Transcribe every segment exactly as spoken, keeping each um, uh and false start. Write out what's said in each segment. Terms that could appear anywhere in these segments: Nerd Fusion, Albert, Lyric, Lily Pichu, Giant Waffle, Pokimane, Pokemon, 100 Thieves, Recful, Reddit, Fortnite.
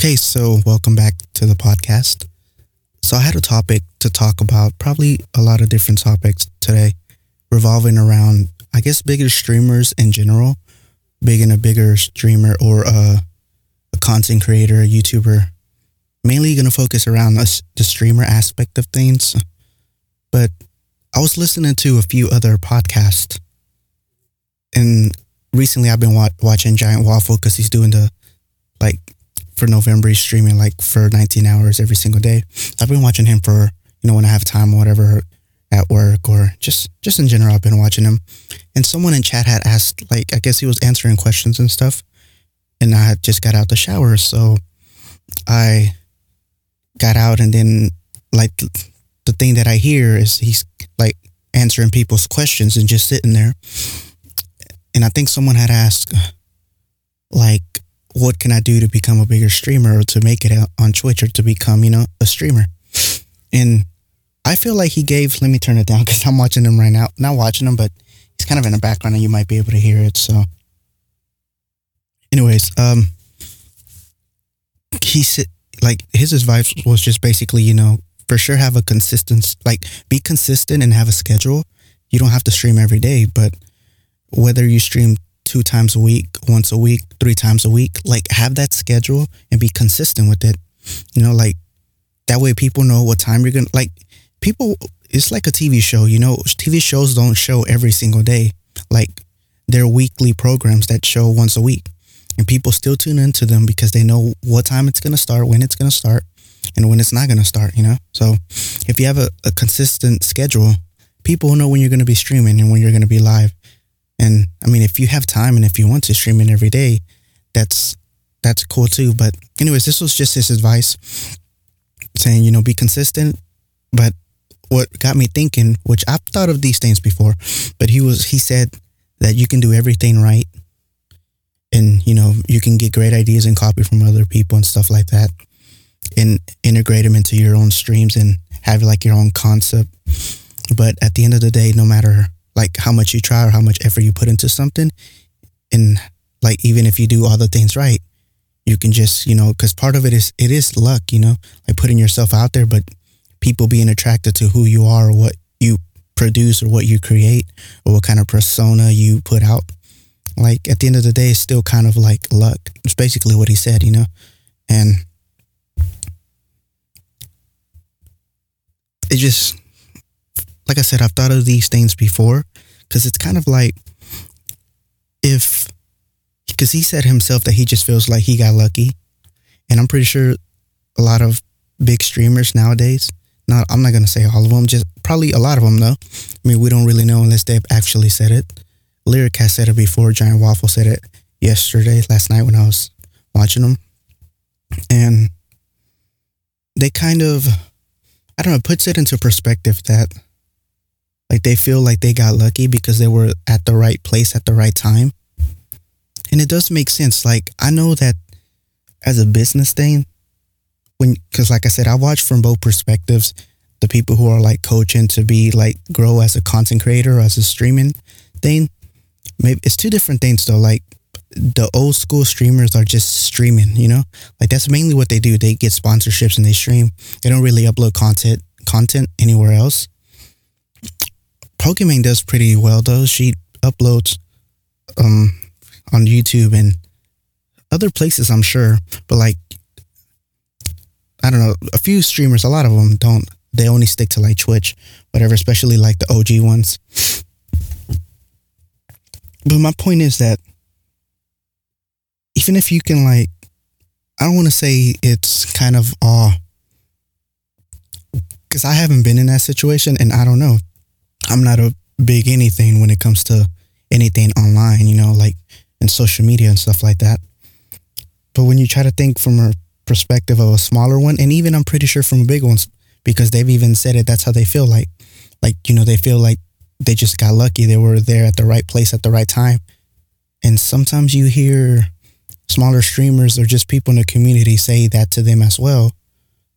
Okay, so welcome back to the podcast. So I had a topic to talk about, probably a lot of different topics today, revolving around, I guess, bigger streamers in general, being a bigger streamer or a, a content creator, a YouTuber. Mainly going to focus around the, the streamer aspect of things. But I was listening to a few other podcasts, and recently I've been wa- watching Giant Waffle because he's doing the, like, for November, he's streaming like for nineteen hours every single day. I've been watching him for, you know, when I have time or whatever at work or just, just in general, I've been watching him. And someone in chat had asked, like, I guess he was answering questions and stuff. And I had just got out the shower. So I got out, and then like the thing that I hear is he's like answering people's questions and just sitting there. And I think someone had asked, like, what can I do to become a bigger streamer or to make it on Twitch or to become, you know, a streamer? And I feel like he gave, let me turn it down because I'm watching him right now. Not watching him, but he's kind of in the background and you might be able to hear it. So anyways, um, he said, like, his advice was just basically, you know, for sure have a consistent, like be consistent and have a schedule. You don't have to stream every day, but whether you stream two times a week, once a week, three times a week, like have that schedule and be consistent with it. You know, like that way people know what time you're going to, like people, it's like a T V show, you know, T V shows don't show every single day. Like they're weekly programs that show once a week, and people still tune into them because they know what time it's going to start, when it's going to start, and when it's not going to start, you know? So if you have a, a consistent schedule, people know when you're going to be streaming and when you're going to be live. And I mean, if you have time and if you want to stream it every day, that's, that's cool too. But anyways, this was just his advice saying, you know, be consistent. But what got me thinking, which I've thought of these things before, but he was, he said that you can do everything right. And, you know, you can get great ideas and copy from other people and stuff like that and integrate them into your own streams and have like your own concept. But at the end of the day, no matter like how much you try or how much effort you put into something, and like, even if you do all the things right, you can just, you know, cause part of it is, it is luck, you know, like putting yourself out there, but people being attracted to who you are or what you produce or what you create or what kind of persona you put out. Like at the end of the day, it's still kind of like luck. It's basically what he said, you know? And it just, like I said, I've thought of these things before because it's kind of like if, because he said himself that he just feels like he got lucky. And I'm pretty sure a lot of big streamers nowadays, not, I'm not going to say all of them, just probably a lot of them though. I mean, we don't really know unless they've actually said it. Lyric has said it before. Giant Waffle said it yesterday, last night when I was watching them. And they kind of, I don't know, puts it into perspective that like they feel like they got lucky because they were at the right place at the right time. And it does make sense. Like I know that as a business thing, when, cause like I said, I watch from both perspectives, the people who are like coaching to be like grow as a content creator, or as a streaming thing. Maybe it's two different things though. Like the old school streamers are just streaming, you know, like that's mainly what they do. They get sponsorships and they stream. They don't really upload content, content anywhere else. Pokimane does pretty well though. She uploads um, on YouTube and other places, I'm sure. But like, I don't know, a few streamers, a lot of them don't. They only stick to like Twitch, whatever, especially like the O G ones. But my point is that even if you can like, I don't want to say it's kind of awe, because I haven't been in that situation and I don't know. I'm not a big anything when it comes to anything online, you know, like in social media and stuff like that. But when you try to think from a perspective of a smaller one, and even I'm pretty sure from big ones, because they've even said it, that's how they feel like, like, you know, they feel like they just got lucky. They were there at the right place at the right time. And sometimes you hear smaller streamers or just people in the community say that to them as well.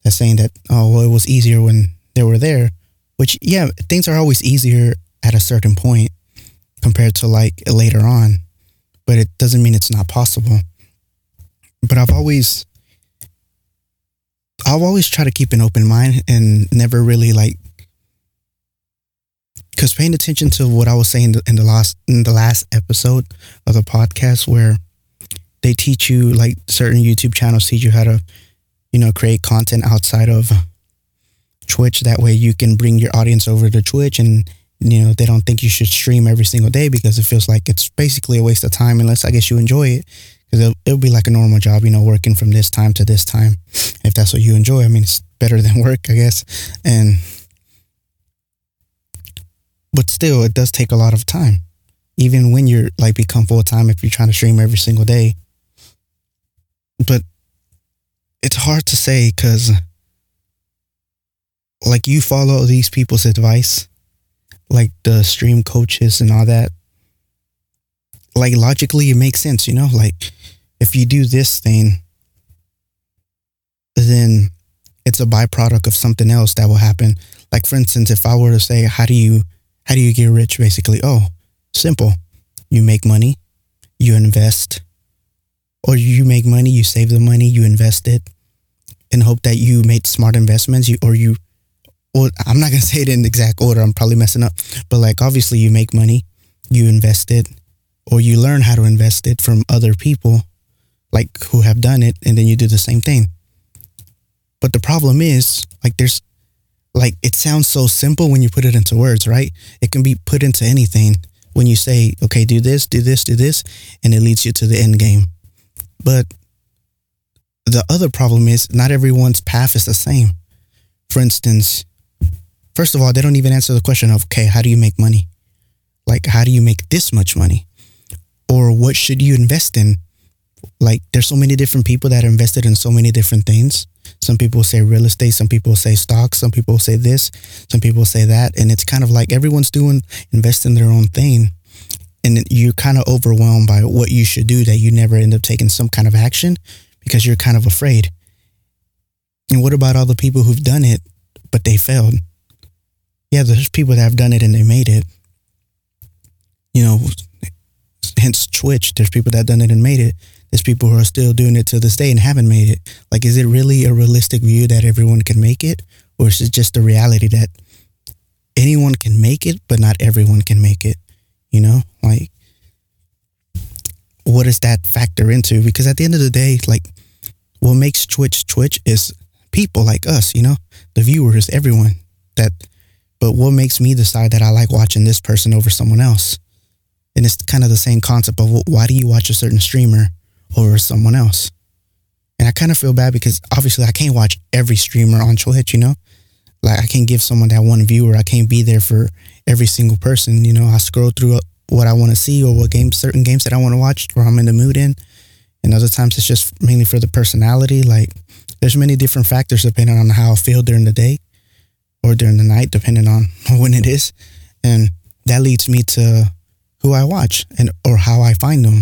That's saying that, oh, well, it was easier when they were there. Which, yeah, things are always easier at a certain point compared to like later on, but it doesn't mean it's not possible. But I've always I'll always try to keep an open mind and never really like, because paying attention to what I was saying in the, in the last in the last episode of the podcast, where they teach you, like certain YouTube channels teach you how to, you know, create content outside of Twitch. That way you can bring your audience over to Twitch, and, you know, they don't think you should stream every single day because it feels like it's basically a waste of time, unless I guess you enjoy it, because it'll, it'll be like a normal job, you know, working from this time to this time. If that's what you enjoy, I mean, it's better than work, I guess. And, but still, it does take a lot of time. Even when you're like become full time, if you're trying to stream every single day. But it's hard to say, because like you follow these people's advice, like the stream coaches and all that. Like logically, it makes sense, you know, like if you do this thing, then it's a byproduct of something else that will happen. Like, for instance, if I were to say, how do you how do you get rich? Basically, oh, simple. You make money, you invest, or you make money, you save the money, you invest it, and hope that you made smart investments. You or you, or I'm not gonna say it in the exact order. I'm probably messing up, but like obviously, you make money, you invest it, or you learn how to invest it from other people, like who have done it, and then you do the same thing. But the problem is, like, there's, like, it sounds so simple when you put it into words, right? It can be put into anything. When you say, okay, do this, do this, do this, and it leads you to the end game. But the other problem is not everyone's path is the same. For instance, first of all, they don't even answer the question of, okay, how do you make money? Like, how do you make this much money? Or what should you invest in? Like, there's so many different people that are invested in so many different things. Some people say real estate, some people say stocks, some people say this, some people say that. And it's kind of like everyone's doing, invest in their own thing. And you're kind of overwhelmed by what you should do, that you never end up taking some kind of action because you're kind of afraid. And what about all the people who've done it, but they failed? Yeah, there's people that have done it and they made it. You know, hence Twitch. There's people that have done it and made it. There's people who are still doing it to this day and haven't made it. Like, is it really a realistic view that everyone can make it? Or is it just the reality that anyone can make it, but not everyone can make it? You know, like, what does that factor into? Because at the end of the day, like, what makes Twitch Twitch is people like us, you know, the viewers, everyone. That, but what makes me decide that I like watching this person over someone else? And it's kind of the same concept of why do you watch a certain streamer over someone else? And I kind of feel bad because obviously I can't watch every streamer on Twitch, you know? Like, I can't give someone that one viewer. I can't be there for every single person, you know? I scroll through what I want to see or what games, certain games that I want to watch or I'm in the mood in. And other times it's just mainly for the personality. Like, there's many different factors depending on how I feel during the day or during the night, depending on when it is. And that leads me to who I watch and or how I find them.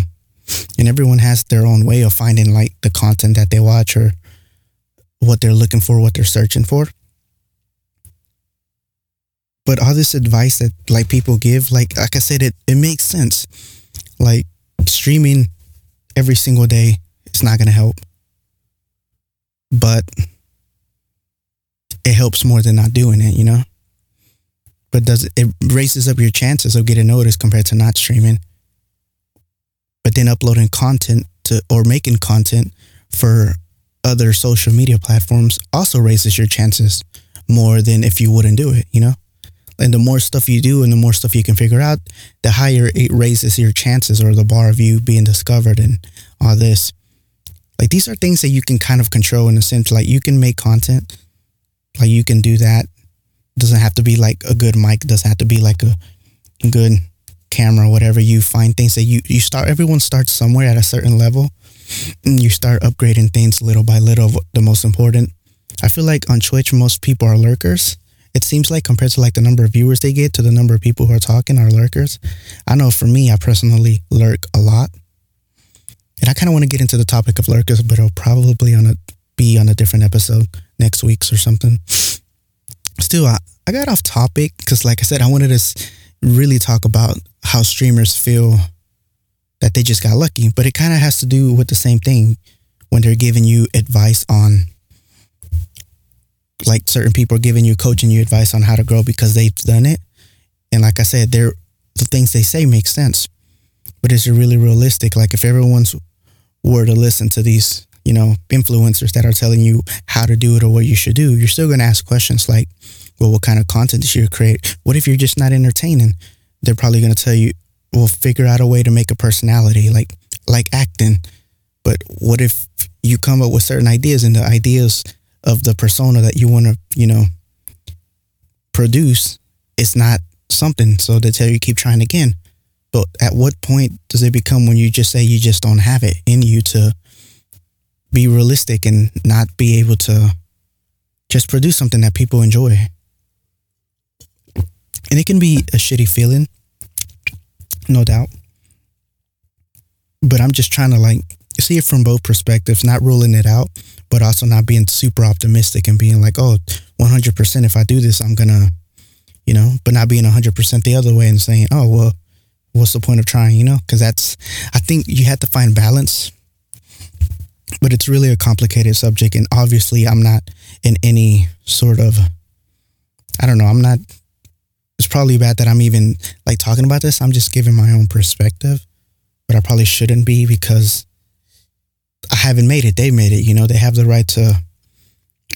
And everyone has their own way of finding like the content that they watch or what they're looking for, what they're searching for. But all this advice that like people give, like like I said, it, it makes sense. Like, streaming every single day is not going to help. But it helps more than not doing it, you know? But does it, it raises up your chances of getting noticed compared to not streaming. But then uploading content to or making content for other social media platforms also raises your chances more than if you wouldn't do it, you know? And the more stuff you do and the more stuff you can figure out, the higher it raises your chances or the bar of you being discovered and all this. Like, these are things that you can kind of control in a sense. Like, you can make content. Like, you can do that. Doesn't have to be like a good mic, doesn't have to be like a good camera, whatever. You find things that you you start, everyone starts somewhere at a certain level, and you start upgrading things little by little. The most important, I feel like on Twitch, most people are lurkers. It seems like compared to like the number of viewers they get to the number of people who are talking are lurkers. I know for me, I personally lurk a lot, and I kind of want to get into the topic of lurkers, but it'll probably on a be on a different episode next week's or something. Still, I, I got off topic because, like I said, I wanted to really talk about how streamers feel that they just got lucky. But it kind of has to do with the same thing when they're giving you advice on like certain people are giving you, coaching you advice on how to grow because they've done it. And like I said, they're, the things they say make sense, but is it really realistic? Like if everyone's were to listen to these, you know, influencers that are telling you how to do it or what you should do, you're still going to ask questions like, well, what kind of content should you create? What if you're just not entertaining? They're probably going to tell you, well, figure out a way to make a personality like, like acting. But what if you come up with certain ideas and the ideas of the persona that you want to, you know, produce, it's not something. So they tell you, keep trying again. But at what point does it become when you just say you just don't have it in you to be realistic and not be able to just produce something that people enjoy? And it can be a shitty feeling, no doubt. But I'm just trying to like see it from both perspectives, not ruling it out, but also not being super optimistic and being like, oh, one hundred percent if I do this, I'm going to, you know, but not being one hundred percent the other way and saying, oh, well, what's the point of trying, you know? Because that's, I think you have to find balance, but it's really a complicated subject. And obviously I'm not in any sort of, I don't know, I'm not, it's probably bad that I'm even like talking about this. I'm just giving my own perspective, but I probably shouldn't be because I haven't made it. They made it, you know, they have the right to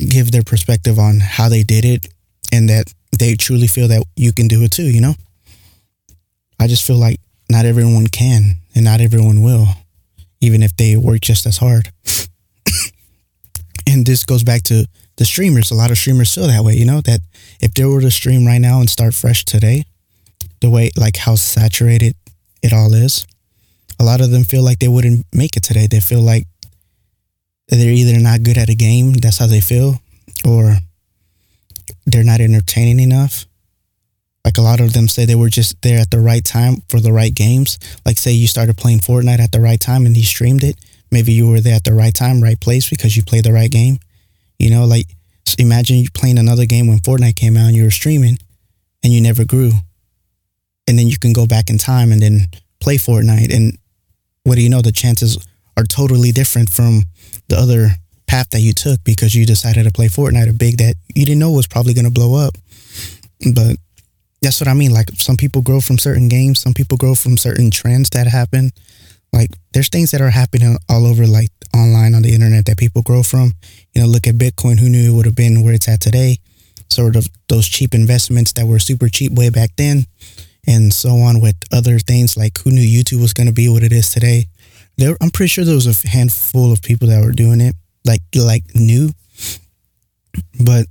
give their perspective on how they did it and that they truly feel that you can do it too, you know? I just feel like not everyone can and not everyone will, even if they work just as hard. And this goes back to the streamers. A lot of streamers feel that way, you know, that if they were to stream right now and start fresh today, the way like how saturated it all is, a lot of them feel like they wouldn't make it today. They feel like they're either not good at a game, that's how they feel, or they're not entertaining enough. Like a lot of them say they were just there at the right time for the right games. Like say you started playing Fortnite at the right time and he streamed it. Maybe you were there at the right time, right place because you played the right game. You know, like imagine you playing another game when Fortnite came out and you were streaming and you never grew. And then you can go back in time and then play Fortnite. And what do you know? The chances are totally different from the other path that you took because you decided to play Fortnite, a big that you didn't know was probably going to blow up. But that's what I mean. Like some people grow from certain games. Some people grow from certain trends that happen. Like there's things that are happening all over, like online on the internet that people grow from, you know, look at Bitcoin, who knew it would have been where it's at today, sort of those cheap investments that were super cheap way back then and so on with other things. Like who knew YouTube was going to be what it is today? There, I'm pretty sure there was a handful of people that were doing it like, like new, but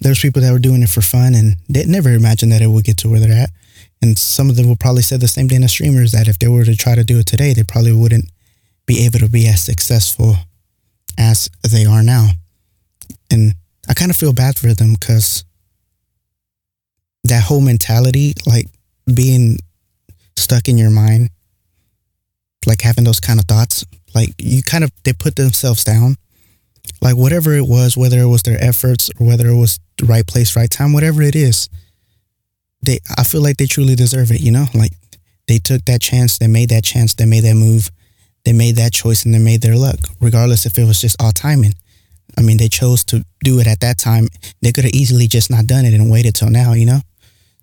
there's people that were doing it for fun and they never imagined that it would get to where they're at. And some of them will probably say the same thing as streamers, that if they were to try to do it today, they probably wouldn't be able to be as successful as they are now. And I kind of feel bad for them because that whole mentality, like being stuck in your mind, like having those kind of thoughts, like you kind of, they put themselves down. Like whatever it was, whether it was their efforts or whether it was the right place, right time, whatever it is, they, I feel like they truly deserve it, you know? Like they took that chance, they made that chance, they made that move, they made that choice, and they made their luck, regardless if it was just all timing. I mean, they chose to do it at that time. They could have easily just not done it and waited till now, you know?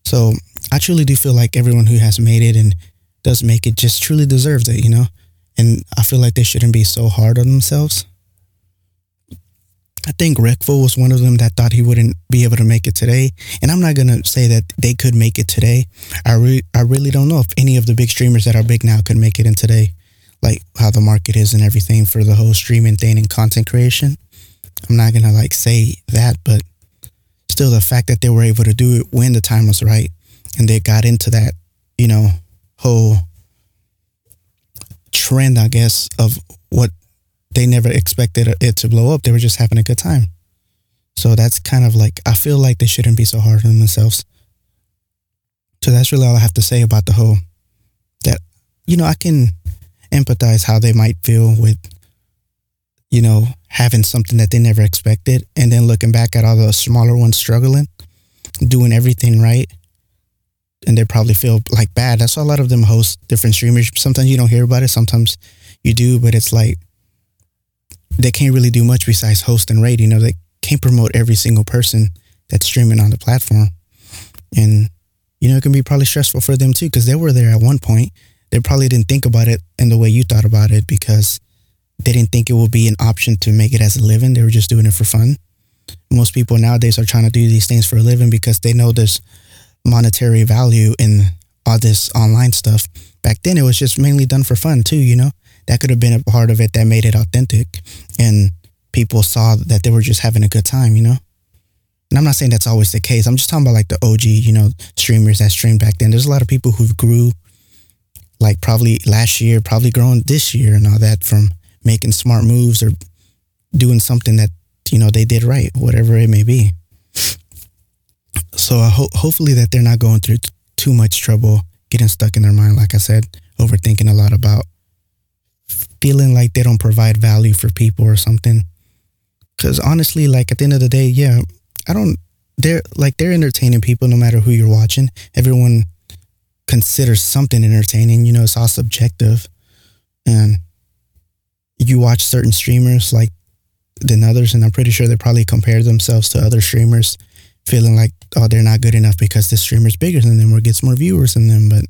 So I truly do feel like everyone who has made it and does make it just truly deserves it, you know? And I feel like they shouldn't be so hard on themselves. I think Recful was one of them that thought he wouldn't be able to make it today. And I'm not going to say that they could make it today. I, re- I really don't know if any of the big streamers that are big now could make it in today, like how the market is and everything for the whole streaming thing and content creation. I'm not going to like say that, but still the fact that they were able to do it when the time was right and they got into that, you know, whole trend, I guess, of what they never expected it to blow up. They were just having a good time. So that's kind of like, I feel like they shouldn't be so hard on themselves. So that's really all I have to say about the whole, that, you know, I can empathize how they might feel with, you know, having something that they never expected. And then looking back at all the smaller ones struggling, doing everything right. And they probably feel like bad. That's why a lot of them host different streamers. Sometimes you don't hear about it. Sometimes you do, but it's like, they can't really do much besides host and raid, you know, they can't promote every single person that's streaming on the platform. And, you know, it can be probably stressful for them too, because they were there at one point. They probably didn't think about it in the way you thought about it, because they didn't think it would be an option to make it as a living. They were just doing it for fun. Most people nowadays are trying to do these things for a living because they know there's monetary value in all this online stuff. Back then, it was just mainly done for fun too, you know? That could have been a part of it that made it authentic, and people saw that they were just having a good time, you know? And I'm not saying that's always the case. I'm just talking about like the O G, you know, streamers that streamed back then. There's a lot of people who grew like probably last year, probably grown this year and all that from making smart moves or doing something that, you know, they did right, whatever it may be. So I ho- hopefully that they're not going through t- too much trouble, getting stuck in their mind, like I said, overthinking a lot about feeling like they don't provide value for people or something. Because honestly, like at the end of the day, yeah, I don't, they're like, they're entertaining people no matter who you're watching. Everyone considers something entertaining, you know, it's all subjective. And you watch certain streamers like than others, and I'm pretty sure they probably compare themselves to other streamers, feeling like, oh, they're not good enough because this streamer's bigger than them or gets more viewers than them. But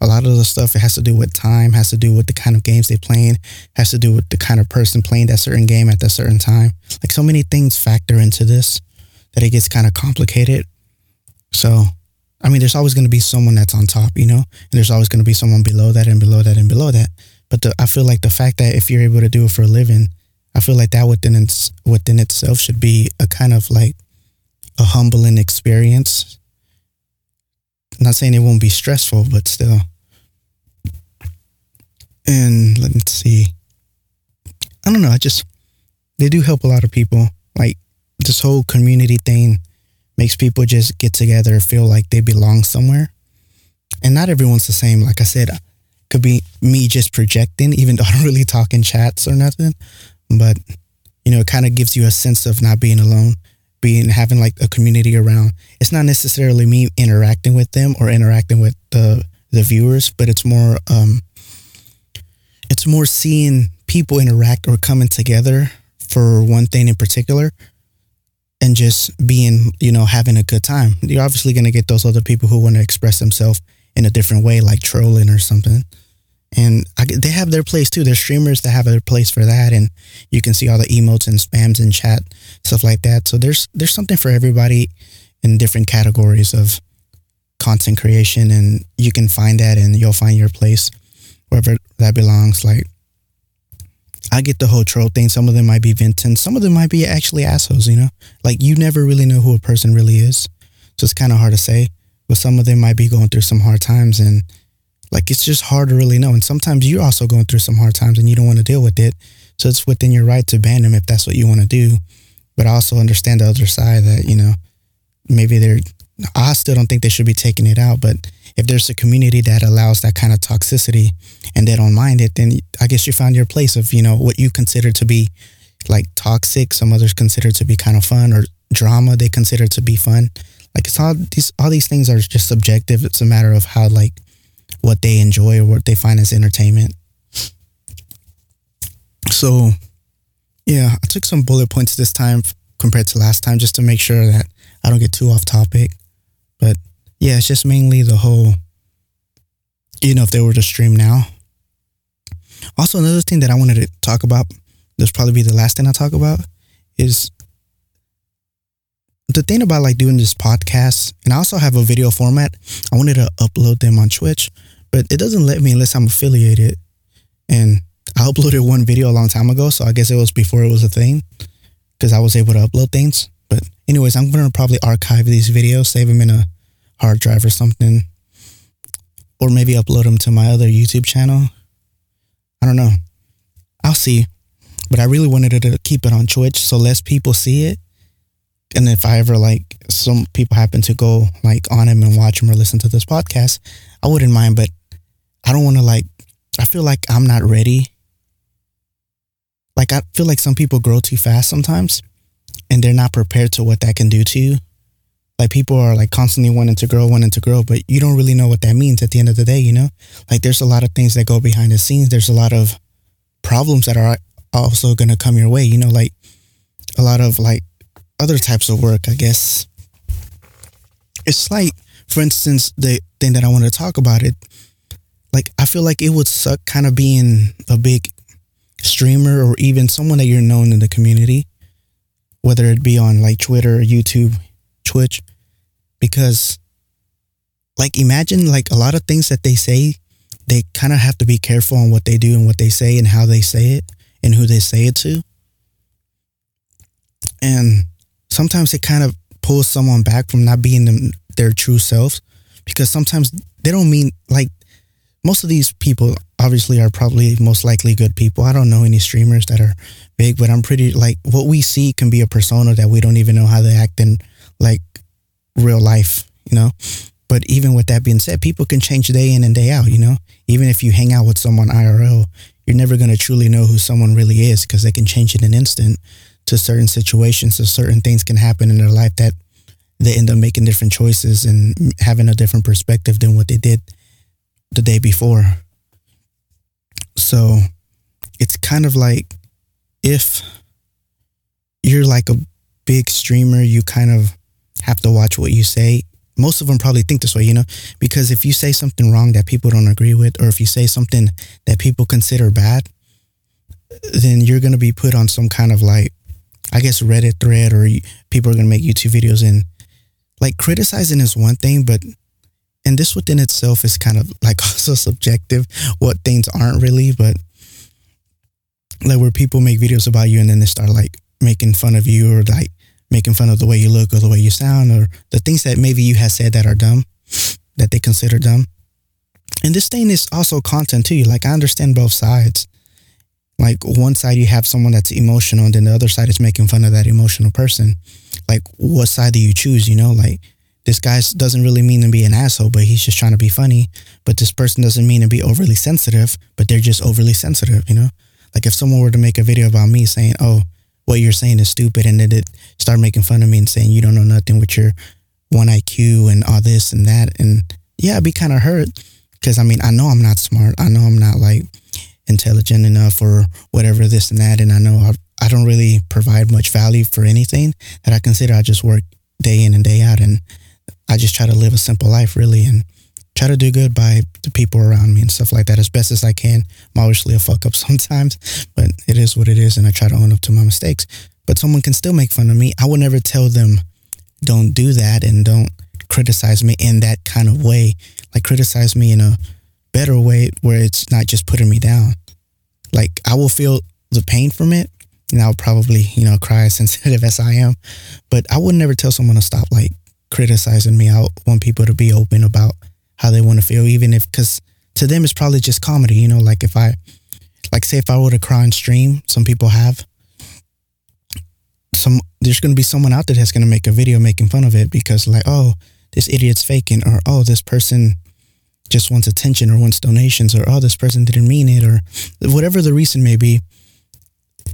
a lot of the stuff, it has to do with time, has to do with the kind of games they're playing, has to do with the kind of person playing that certain game at that certain time. Like so many things factor into this that it gets kind of complicated. So, I mean, there's always going to be someone that's on top, you know, and there's always going to be someone below that and below that and below that. But the, I feel like the fact that if you're able to do it for a living, I feel like that within its, within itself should be a kind of like a humbling experience. I'm not saying it won't be stressful, but still. And let me see. I don't know. I just, they do help a lot of people. Like this whole community thing makes people just get together, feel like they belong somewhere. And not everyone's the same. Like I said, it could be me just projecting, even though I don't really talk in chats or nothing. But, you know, it kind of gives you a sense of not being alone, being having like a community around. It's not necessarily me interacting with them or interacting with the the viewers, but it's more um, it's more seeing people interact or coming together for one thing in particular and just being, you know, having a good time. You're obviously going to get those other people who want to express themselves in a different way, like trolling or something. And I, they have their place too. There's streamers that have a place for that, and you can see all the emotes and spams and chat stuff like that. So there's there's something for everybody in different categories of content creation, and you can find that, and you'll find your place wherever that belongs. Like I get the whole troll thing. Some of them might be venting. Some of them might be actually assholes. You know, like you never really know who a person really is, so it's kind of hard to say. But some of them might be going through some hard times, and like, it's just hard to really know. And sometimes you're also going through some hard times and you don't want to deal with it. So it's within your right to ban them if that's what you want to do. But I also understand the other side that, you know, maybe they're, I still don't think they should be taking it out. But if there's a community that allows that kind of toxicity and they don't mind it, then I guess you found your place of, you know, what you consider to be like toxic. Some others consider to be kind of fun, or drama they consider to be fun. Like it's all these, all these things are just subjective. It's a matter of how like, what they enjoy or what they find as entertainment. So, yeah, I took some bullet points this time compared to last time just to make sure that I don't get too off topic. But, yeah, it's just mainly the whole, you know, if they were to stream now. Also, another thing that I wanted to talk about, this probably be the last thing I talk about, is the thing about like doing this podcast, and I also have a video format. I wanted to upload them on Twitch, but it doesn't let me unless I'm affiliated. And I uploaded one video a long time ago, so I guess it was before it was a thing, because I was able to upload things. But anyways, I'm going to probably archive these videos, save them in a hard drive or something, or maybe upload them to my other YouTube channel. I don't know. I'll see. But I really wanted to keep it on Twitch so less people see it. And if I ever, like, some people happen to go, like, on him and watch him or listen to this podcast, I wouldn't mind, but I don't want to, like, I feel like I'm not ready. Like, I feel like some people grow too fast sometimes, and they're not prepared to what that can do to you. Like, people are, like, constantly wanting to grow, wanting to grow, but you don't really know what that means at the end of the day, you know? Like, there's a lot of things that go behind the scenes. There's a lot of problems that are also going to come your way, you know? Like, a lot of, like, other types of work, I guess. It's like, for instance, the thing that I want to talk about it, like, I feel like it would suck kind of being a big streamer or even someone that you're known in the community, whether it be on like Twitter, YouTube, Twitch, because like, imagine like a lot of things that they say, they kind of have to be careful on what they do and what they say and how they say it and who they say it to. And sometimes it kind of pulls someone back from not being them, their true selves, because sometimes they don't mean, like, most of these people obviously are probably most likely good people. I don't know any streamers that are big, but I'm pretty, like, what we see can be a persona that we don't even know how they act in, like, real life, you know? But even with that being said, people can change day in and day out, you know? Even if you hang out with someone I R L, you're never going to truly know who someone really is, because they can change in an instant to certain situations, so certain things can happen in their life that they end up making different choices and having a different perspective than what they did the day before. So it's kind of like, if you're like a big streamer, you kind of have to watch what you say. Most of them probably think this way, you know, because if you say something wrong that people don't agree with, or if you say something that people consider bad, then you're going to be put on some kind of, like, I guess, Reddit thread, or people are going to make YouTube videos. And like, criticizing is one thing, but, and this within itself is kind of like also subjective, what things aren't really, but like, where people make videos about you and then they start like making fun of you, or like making fun of the way you look or the way you sound, or the things that maybe you have said that are dumb, that they consider dumb. And this thing is also content too. Like, I understand both sides. Like, one side you have someone that's emotional, and then the other side is making fun of that emotional person. Like, what side do you choose, you know? Like, this guy doesn't really mean to be an asshole, but he's just trying to be funny. But this person doesn't mean to be overly sensitive, but they're just overly sensitive, you know? Like, if someone were to make a video about me saying, oh, what you're saying is stupid, and then it start making fun of me and saying you don't know nothing with your one I Q and all this and that, and yeah, I'd be kind of hurt, because I mean, I know I'm not smart, I know I'm not like intelligent enough or whatever, this and that, and I know I I don't really provide much value for anything that I consider. I just work day in and day out, and I just try to live a simple life, really, and try to do good by the people around me and stuff like that as best as I can. I'm obviously a fuck up sometimes, but it is what it is, and I try to own up to my mistakes. But someone can still make fun of me. I would never tell them, don't do that, and don't criticize me in that kind of way. Like, criticize me in a better way where it's not just putting me down. Like, I will feel the pain from it, and I'll probably, you know, cry as sensitive as I am. But I would never tell someone to stop, like, criticizing me. I want people to be open about how they want to feel, even if, because to them it's probably just comedy, you know? Like, if I, like, say if I were to cry on stream, some people have, some, there's going to be someone out there that's going to make a video making fun of it, because like, oh, this idiot's faking, or oh, this person just wants attention or wants donations, or oh, this person didn't mean it, or whatever the reason may be.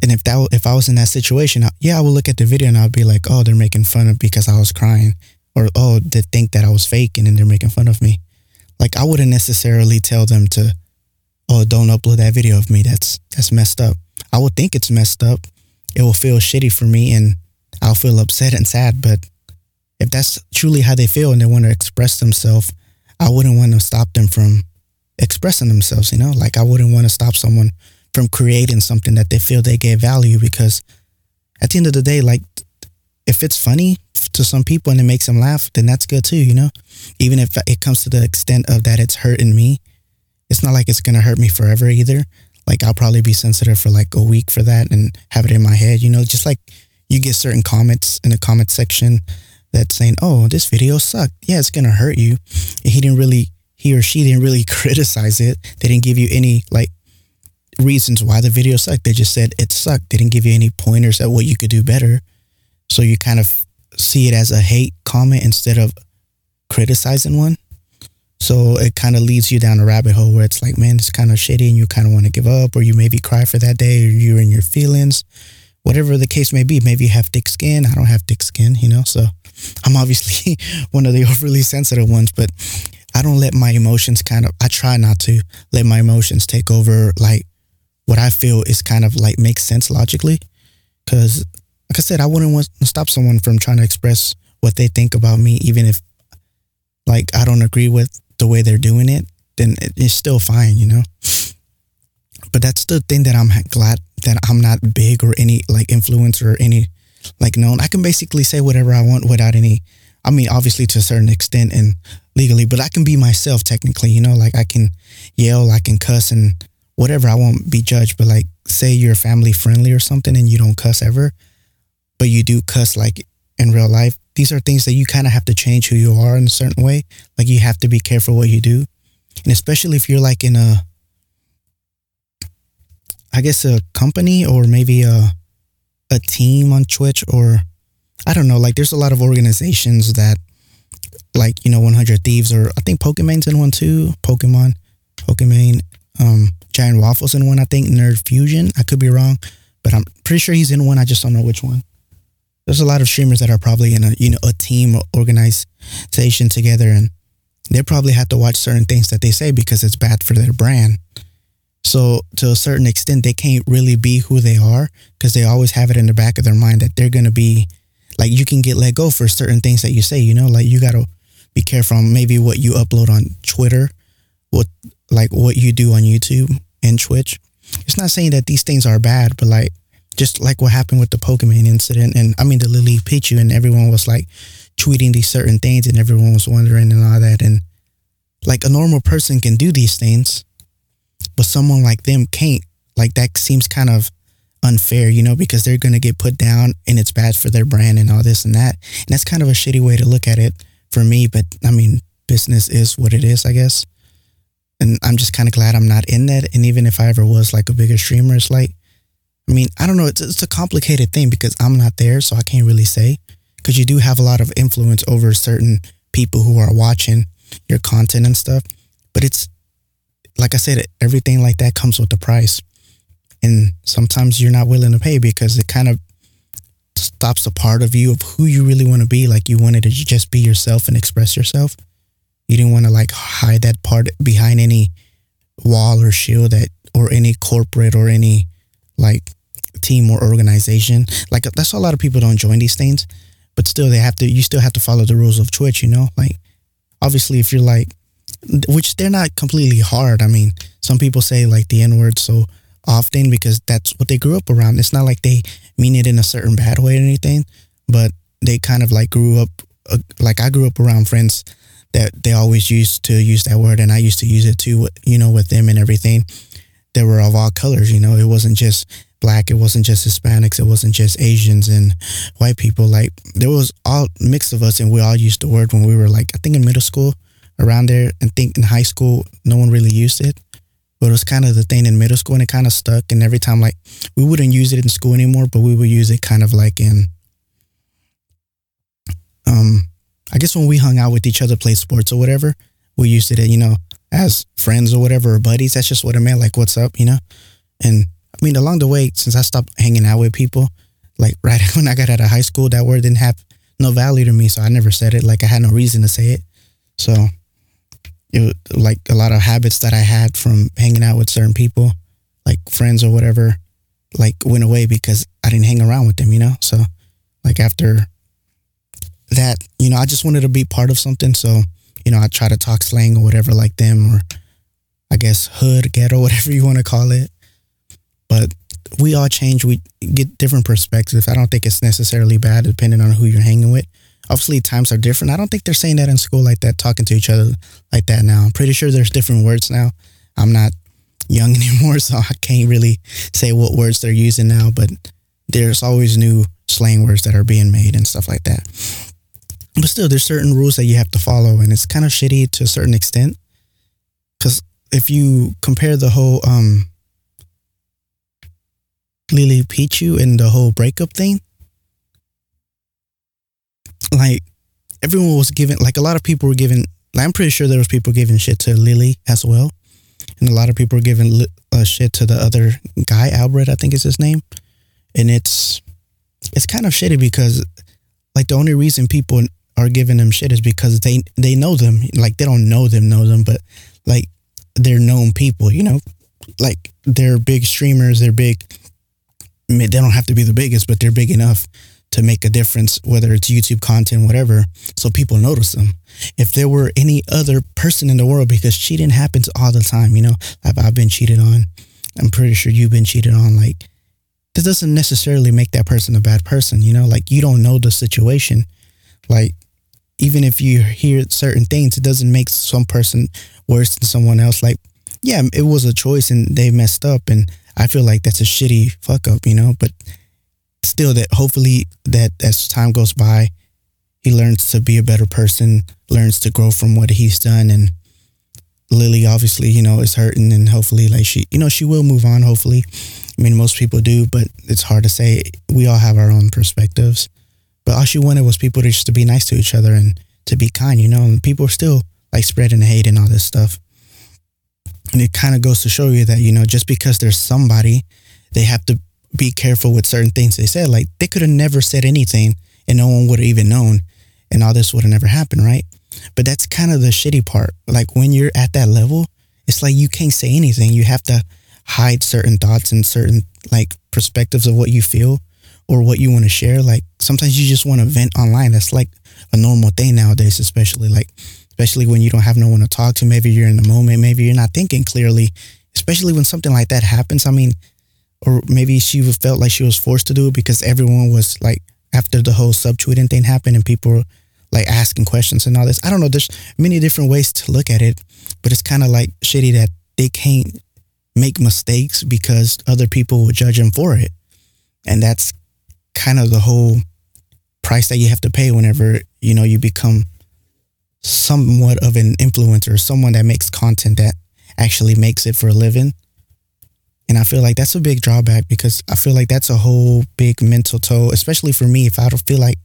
And if that, if I was in that situation, I, yeah, I would look at the video and I'd be like, oh, they're making fun of because I was crying, or oh, they think that I was faking and they're making fun of me. Like, I wouldn't necessarily tell them to, oh, don't upload that video of me. That's that's messed up. I would think it's messed up. It will feel shitty for me, and I'll feel upset and sad. But if that's truly how they feel and they want to express themselves, I wouldn't want to stop them from expressing themselves, you know? Like, I wouldn't want to stop someone from creating something that they feel they gave value, because at the end of the day, like, if it's funny to some people and it makes them laugh, then that's good too, you know? Even if it comes to the extent of that it's hurting me, it's not like it's going to hurt me forever either. Like, I'll probably be sensitive for like a week for that and have it in my head, you know? Just like you get certain comments in the comment section that's saying, oh, this video sucked. Yeah, it's going to hurt you. And he didn't really, he or she didn't really criticize it. They didn't give you any like reasons why the video sucked. They just said it sucked. They didn't give you any pointers at what you could do better. So you kind of see it as a hate comment instead of criticizing one. So it kind of leads you down a rabbit hole where it's like, man, it's kind of shitty, and you kind of want to give up, or you maybe cry for that day, or you're in your feelings, whatever the case may be. Maybe you have thick skin. I don't have thick skin, you know, so I'm obviously one of the overly sensitive ones, but I don't let my emotions kind of, I try not to let my emotions take over. Like, what I feel is kind of like makes sense logically, because like I said, I wouldn't want to stop someone from trying to express what they think about me, even if like I don't agree with the way they're doing it, then it's still fine, you know. But that's the thing that I'm glad that I'm not big or any like influencer or any like known. I can basically say whatever I want without any, I mean, obviously to a certain extent and legally, but I can be myself technically, you know, like I can yell, I can cuss and whatever. I won't be judged. But like, say you're family friendly or something and you don't cuss ever, but you do cuss like in real life. These are things that you kind of have to change who you are in a certain way. Like you have to be careful what you do. And especially if you're like in a, I guess a company or maybe a a team on Twitch, or I don't know, like there's a lot of organizations that like, you know, one hundred Thieves, or I think Pokimane's in one too. Pokemon, Pokimane, um, Giant Waffle's in one. I think Nerd Fusion, I could be wrong, but I'm pretty sure he's in one. I just don't know which one. There's a lot of streamers that are probably in a, you know, a team or organization together, and they probably have to watch certain things that they say because it's bad for their brand. So to a certain extent, they can't really be who they are because they always have it in the back of their mind that they're going to be like, you can get let go for certain things that you say, you know, like you got to be careful on maybe what you upload on Twitter, what like what you do on YouTube and Twitch. It's not saying that these things are bad, but like just like what happened with the Pokemon incident. And I mean, the Lily Pichu, and everyone was like tweeting these certain things and everyone was wondering and all that. And like a normal person can do these things, but someone like them can't. Like that seems kind of unfair, you know, because they're going to get put down and it's bad for their brand and all this and that. And that's kind of a shitty way to look at it for me. But I mean, business is what it is, I guess. And I'm just kind of glad I'm not in that. And even if I ever was like a bigger streamer, it's like, I mean, I don't know. It's, it's a complicated thing because I'm not there, so I can't really say, because you do have a lot of influence over certain people who are watching your content and stuff. But it's, like I said, everything like that comes with the price. And sometimes you're not willing to pay because it kind of stops a part of you of who you really want to be. Like you wanted to just be yourself and express yourself. You didn't want to like hide that part behind any wall or shield that, or any corporate or any like team or organization. Like that's why a lot of people don't join these things, but still they have to, you still have to follow the rules of Twitch, you know, like obviously if you're like, which they're not completely hard. I mean, some people say like the N-word so often because that's what they grew up around. It's not like they mean it in a certain bad way or anything, but they kind of like grew up, uh, like I grew up around friends that they always used to use that word. And I used to use it too, you know, with them and everything. They were of all colors, you know, it wasn't just black. It wasn't just Hispanics. It wasn't just Asians and white people. Like there was all mix of us, and we all used the word when we were like, I think in middle school. Around there, and think in high school, no one really used it, but it was kind of the thing in middle school, and it kind of stuck. And every time, like we wouldn't use it in school anymore, but we would use it kind of like in, um, I guess when we hung out with each other, play sports or whatever, we used it, you know, as friends or whatever, or buddies. That's just what it meant. Like, what's up, you know? And I mean, along the way, since I stopped hanging out with people, like right when I got out of high school, that word didn't have no value to me, so I never said it. Like I had no reason to say it, so. It was like a lot of habits that I had from hanging out with certain people, like friends or whatever, like went away because I didn't hang around with them, you know? So like after that, you know, I just wanted to be part of something. So, you know, I try to talk slang or whatever like them, or I guess hood, ghetto, whatever you want to call it. But we all change. We get different perspectives. I don't think it's necessarily bad depending on who you're hanging with. Obviously, times are different. I don't think they're saying that in school like that, talking to each other like that now. I'm pretty sure there's different words now. I'm not young anymore, so I can't really say what words they're using now, but there's always new slang words that are being made and stuff like that. But still, there's certain rules that you have to follow, and it's kind of shitty to a certain extent, because if you compare the whole um, Lily Pichu and the whole breakup thing, like everyone was giving, like a lot of people were giving, like I'm pretty sure there was people giving shit to Lily as well, and a lot of people were giving li- uh, shit to the other guy, Albert I think is his name. And it's it's kind of shitty because like the only reason people are giving them shit is because they they know them. Like they don't know them know them but like they're known people, you know, like they're big streamers, they're big I mean, they don't have to be the biggest, but they're big enough to make a difference, whether it's YouTube content, whatever, so people notice them. If there were any other person in the world, because cheating happens all the time, you know, I've, I've been cheated on. I'm pretty sure you've been cheated on. Like, this doesn't necessarily make that person a bad person, you know, like, you don't know the situation. Like, even if you hear certain things, it doesn't make some person worse than someone else. Like, yeah, it was a choice and they messed up, and I feel like that's a shitty fuck up, you know, but still, that hopefully that as time goes by, he learns to be a better person, learns to grow from what he's done. And Lily, obviously, you know, is hurting, and hopefully, like, she, you know, she will move on, hopefully. I mean, most people do, but it's hard to say. We all have our own perspectives. But all she wanted was people to just to be nice to each other and to be kind, you know, and people are still, like, spreading hate and all this stuff. And it kind of goes to show you that, you know, just because there's somebody, they have to be careful with certain things they said. Like, they could have never said anything and no one would have even known, and all this would have never happened, right? But that's kind of the shitty part. Like, when you're at that level, it's like you can't say anything. You have to hide certain thoughts and certain, like, perspectives of what you feel or what you want to share. Like, sometimes you just want to vent online. That's like a normal thing nowadays, especially like especially when you don't have no one to talk to. Maybe you're in the moment, maybe you're not thinking clearly, especially when something like that happens. I mean, or maybe she felt like she was forced to do it because everyone was, like, after the whole sub-tweeting thing happened and people were, like, asking questions and all this. I don't know. There's many different ways to look at it, but it's kind of, like, shitty that they can't make mistakes because other people will judge them for it. And that's kind of the whole price that you have to pay whenever, you know, you become somewhat of an influencer, someone that makes content that actually makes it for a living. And I feel like that's a big drawback, because I feel like that's a whole big mental toll, especially for me. If I don't feel like,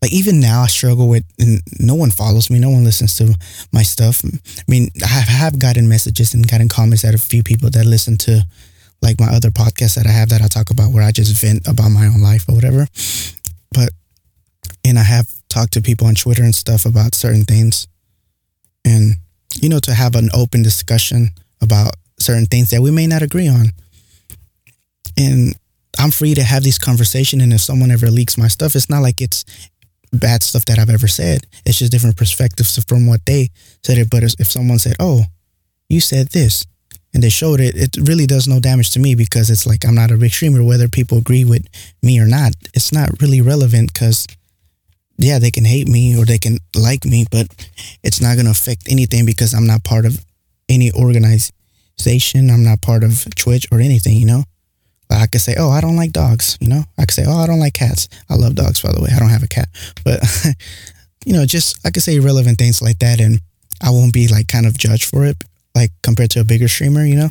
like even now I struggle with, and no one follows me, no one listens to my stuff. I mean, I have gotten messages and gotten comments at a few people that listen to, like, my other podcasts that I have that I talk about, where I just vent about my own life or whatever. But, and I have talked to people on Twitter and stuff about certain things, and, you know, to have an open discussion about certain things that we may not agree on. And I'm free to have these conversations, and if someone ever leaks my stuff, it's not like it's bad stuff that I've ever said. It's just different perspectives from what they said it. But if someone said, oh, you said this, and they showed it, it really does no damage to me, because it's like, I'm not a big streamer. Whether people agree with me or not, it's not really relevant, because, yeah, they can hate me or they can like me, but it's not going to affect anything, because I'm not part of any organized station. I'm not part of Twitch or anything, you know. Like, I could say, oh, I don't like dogs, you know. I could say, oh, I don't like cats. I love dogs, by the way. I don't have a cat, but you know, just, I could say irrelevant things like that, and I won't be, like, kind of judged for it, like, compared to a bigger streamer, you know.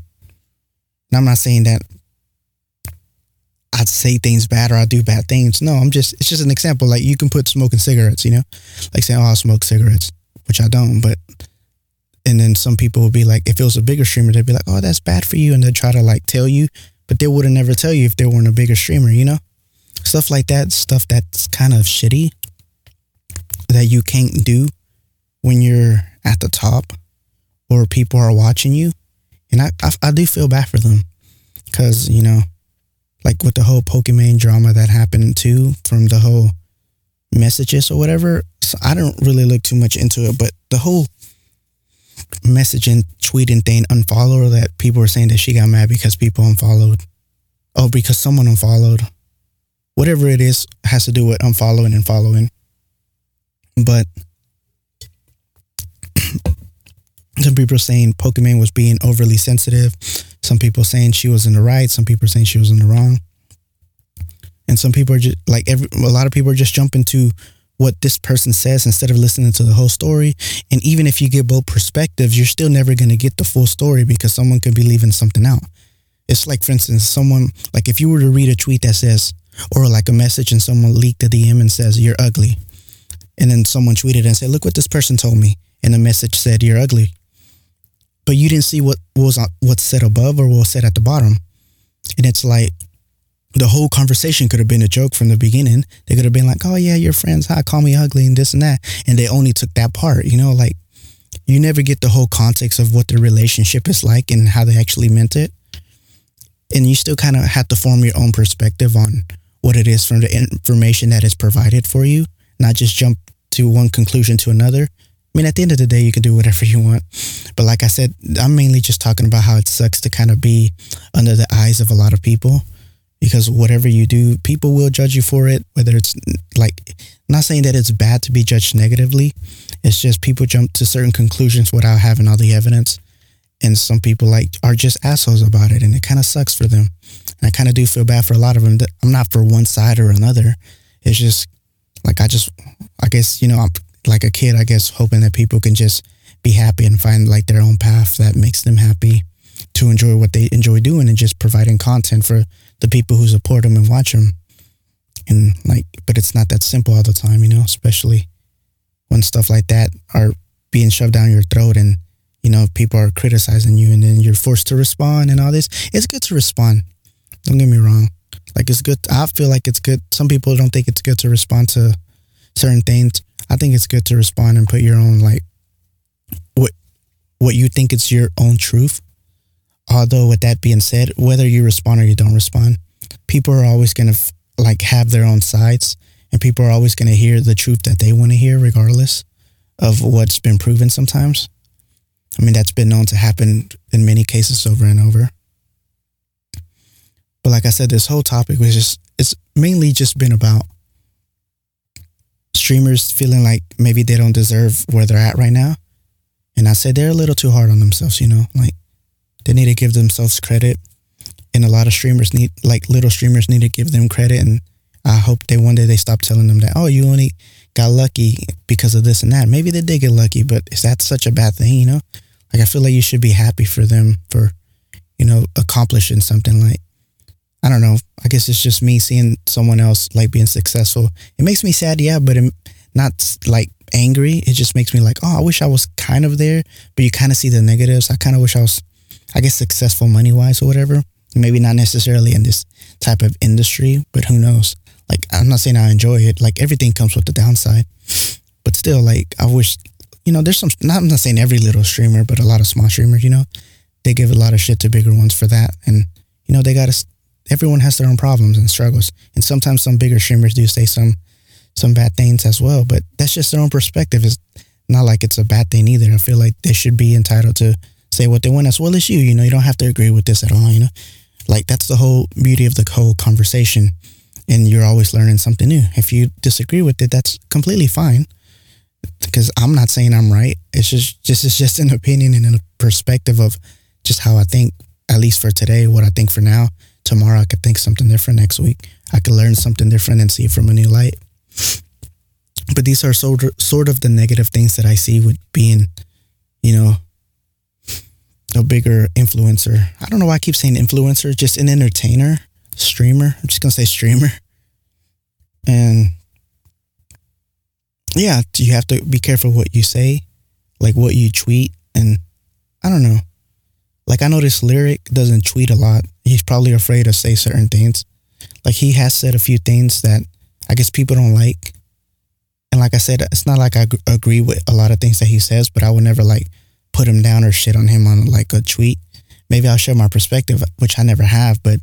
And I'm not saying that I'd say things bad or I do bad things. No, I'm just, it's just an example. Like, you can put smoking cigarettes, you know, like saying, oh, I smoke cigarettes, which I don't, but. And then some people would be like, if it was a bigger streamer, they'd be like, oh, that's bad for you. And they'd try to, like, tell you, but they would have never tell you if they weren't a bigger streamer, you know, stuff like that, stuff that's kind of shitty that you can't do when you're at the top or people are watching you. And I, I, I do feel bad for them, because, you know, like with the whole Pokimane drama that happened too, from the whole messages or whatever. So I don't really look too much into it, but the whole messaging, tweeting thing, unfollow, that people were saying that she got mad because people unfollowed, oh, because someone unfollowed, whatever it is, has to do with unfollowing and following. But some people saying Pokimane was being overly sensitive, some people saying she was in the right, some people saying she was in the wrong, and some people are just like, every, a lot of people are just jumping to what this person says instead of listening to the whole story. And even if you get both perspectives, you're still never going to get the full story, because someone could be leaving something out. It's like, for instance, someone, like, if you were to read a tweet that says, or like a message, and someone leaked a D M and says, you're ugly. And then someone tweeted and said, look what this person told me. And the message said, you're ugly. But you didn't see what was what's said above or what's said at the bottom. And it's like, the whole conversation could have been a joke from the beginning. They could have been like, oh, yeah, your friends, hi, call me ugly and this and that. And they only took that part, you know, like, you never get the whole context of what the relationship is like and how they actually meant it. and you still kind of have to form your own perspective on what it is from the information that is provided for you, not just jump to one conclusion to another. I mean, at the end of the day, you can do whatever you want. But like I said, I'm mainly just talking about how it sucks to kind of be under the eyes of a lot of people, because whatever you do, people will judge you for it. Whether it's like, not saying that it's bad to be judged negatively. It's just people jump to certain conclusions without having all the evidence. And some people like are just assholes about it. And it kind of sucks for them. And I kind of do feel bad for a lot of them. I'm not for one side or another. It's just like, I just, I guess, you know, I'm like a kid, I guess, hoping that people can just be happy and find like their own path that makes them happy, to enjoy what they enjoy doing and just providing content for the people who support them and watch them. And like, but it's not that simple all the time, you know, especially when stuff like that are being shoved down your throat and, you know, people are criticizing you and then you're forced to respond and all this. It's good to respond. Don't get me wrong. Like, it's good. I feel like it's good. Some people don't think it's good to respond to certain things. I think it's good to respond and put your own, like, what what you think it's your own truth. Although, with that being said, whether you respond or you don't respond, people are always going to, like, have their own sides. And people are always going to hear the truth that they want to hear, regardless of what's been proven sometimes. I mean, that's been known to happen in many cases over and over. But like I said, this whole topic was just, it's mainly just been about streamers feeling like maybe they don't deserve where they're at right now. And I said they're a little too hard on themselves, you know, like they need to give themselves credit. And a lot of streamers need, like little streamers need to give them credit. And I hope they one day they stop telling them that, oh, you only got lucky because of this and that. Maybe they did get lucky, but is that such a bad thing, you know? Like, I feel like you should be happy for them for, you know, accomplishing something. Like, I don't know. I guess it's just me seeing someone else like being successful. It makes me sad, yeah, but I'm not like angry. It just makes me like, oh, I wish I was kind of there. But you kind of see the negatives. I kind of wish I was, I guess, successful money wise or whatever. Maybe not necessarily in this type of industry, but who knows? Like, I'm not saying I enjoy it. Like, everything comes with the downside. But still, like, I wish, you know, there's some, not, I'm not saying every little streamer, but a lot of small streamers, you know, they give a lot of shit to bigger ones for that. And, you know, they got to, everyone has their own problems and struggles. And sometimes some bigger streamers do say some some bad things as well, but that's just their own perspective. It's not like it's a bad thing either. I feel like they should be entitled to say what they want as well as you. You know, you don't have to agree with this at all, you know. Like, that's the whole beauty of the whole conversation. And you're always learning something new. If you disagree with it, that's completely fine. Because I'm not saying I'm right. It's just, just it's just an opinion and a perspective of just how I think, at least for today, what I think for now. Tomorrow I could think something different. Next week I could learn something different and see it from a new light. But these are sort of, sort of the negative things that I see with being, you know, a bigger influencer. I don't know why I keep saying influencer, just an entertainer, streamer. I'm just going to say streamer. And yeah, you have to be careful what you say, like what you tweet. And I don't know. Like, I noticed Lyric doesn't tweet a lot. He's probably afraid to say certain things. Like, he has said a few things that I guess people don't like. And like I said, it's not like I g- agree with a lot of things that he says, but I would never like put him down or shit on him on like a tweet. Maybe I'll share my perspective, which I never have. But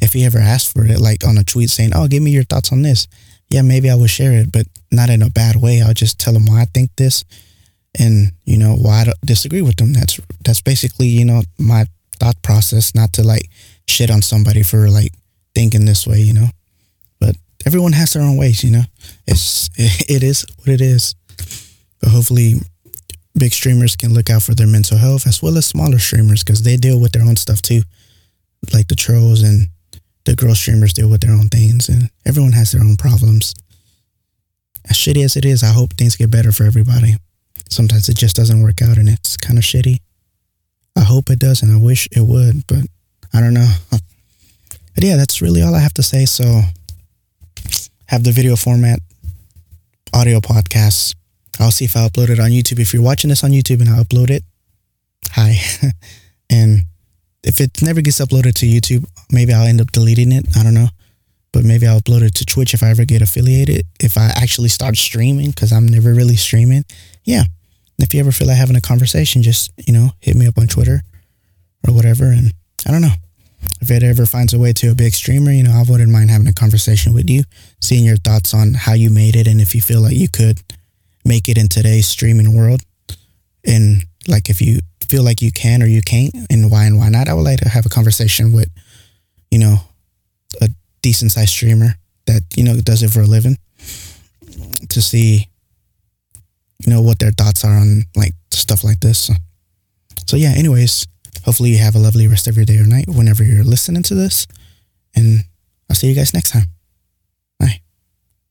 if he ever asked for it, like on a tweet saying, oh, give me your thoughts on this. Yeah, maybe I will share it, but not in a bad way. I'll just tell him why I think this. And, you know, why I disagree with them. That's that's basically, you know, my thought process, not to like shit on somebody for like thinking this way, you know. But everyone has their own ways, you know. It's it is what it is. But hopefully big streamers can look out for their mental health as well as smaller streamers, because they deal with their own stuff too. Like the trolls and the girl streamers deal with their own things, and everyone has their own problems. As shitty as it is, I hope things get better for everybody. Sometimes it just doesn't work out and it's kind of shitty. I hope it does and I wish it would, but I don't know. But yeah, that's really all I have to say. So have the video format, audio podcasts. I'll see if I upload it on YouTube. If you're watching this on YouTube and I upload it, hi. And if it never gets uploaded to YouTube, maybe I'll end up deleting it. I don't know. But maybe I'll upload it to Twitch if I ever get affiliated. If I actually start streaming, because I'm never really streaming. Yeah. If you ever feel like having a conversation, just, you know, hit me up on Twitter or whatever. And I don't know. if it ever finds a way to a big streamer, you know, I wouldn't mind having a conversation with you, seeing your thoughts on how you made it and if you feel like you could make it in today's streaming world, and like if you feel like you can or you can't, and why and why not. I would like to have a conversation with, you know, a decent sized streamer that, you know, does it for a living, to see, you know, what their thoughts are on like stuff like this. So, so yeah, anyways, hopefully you have a lovely rest of your day or night whenever you're listening to this, and I'll see you guys next time.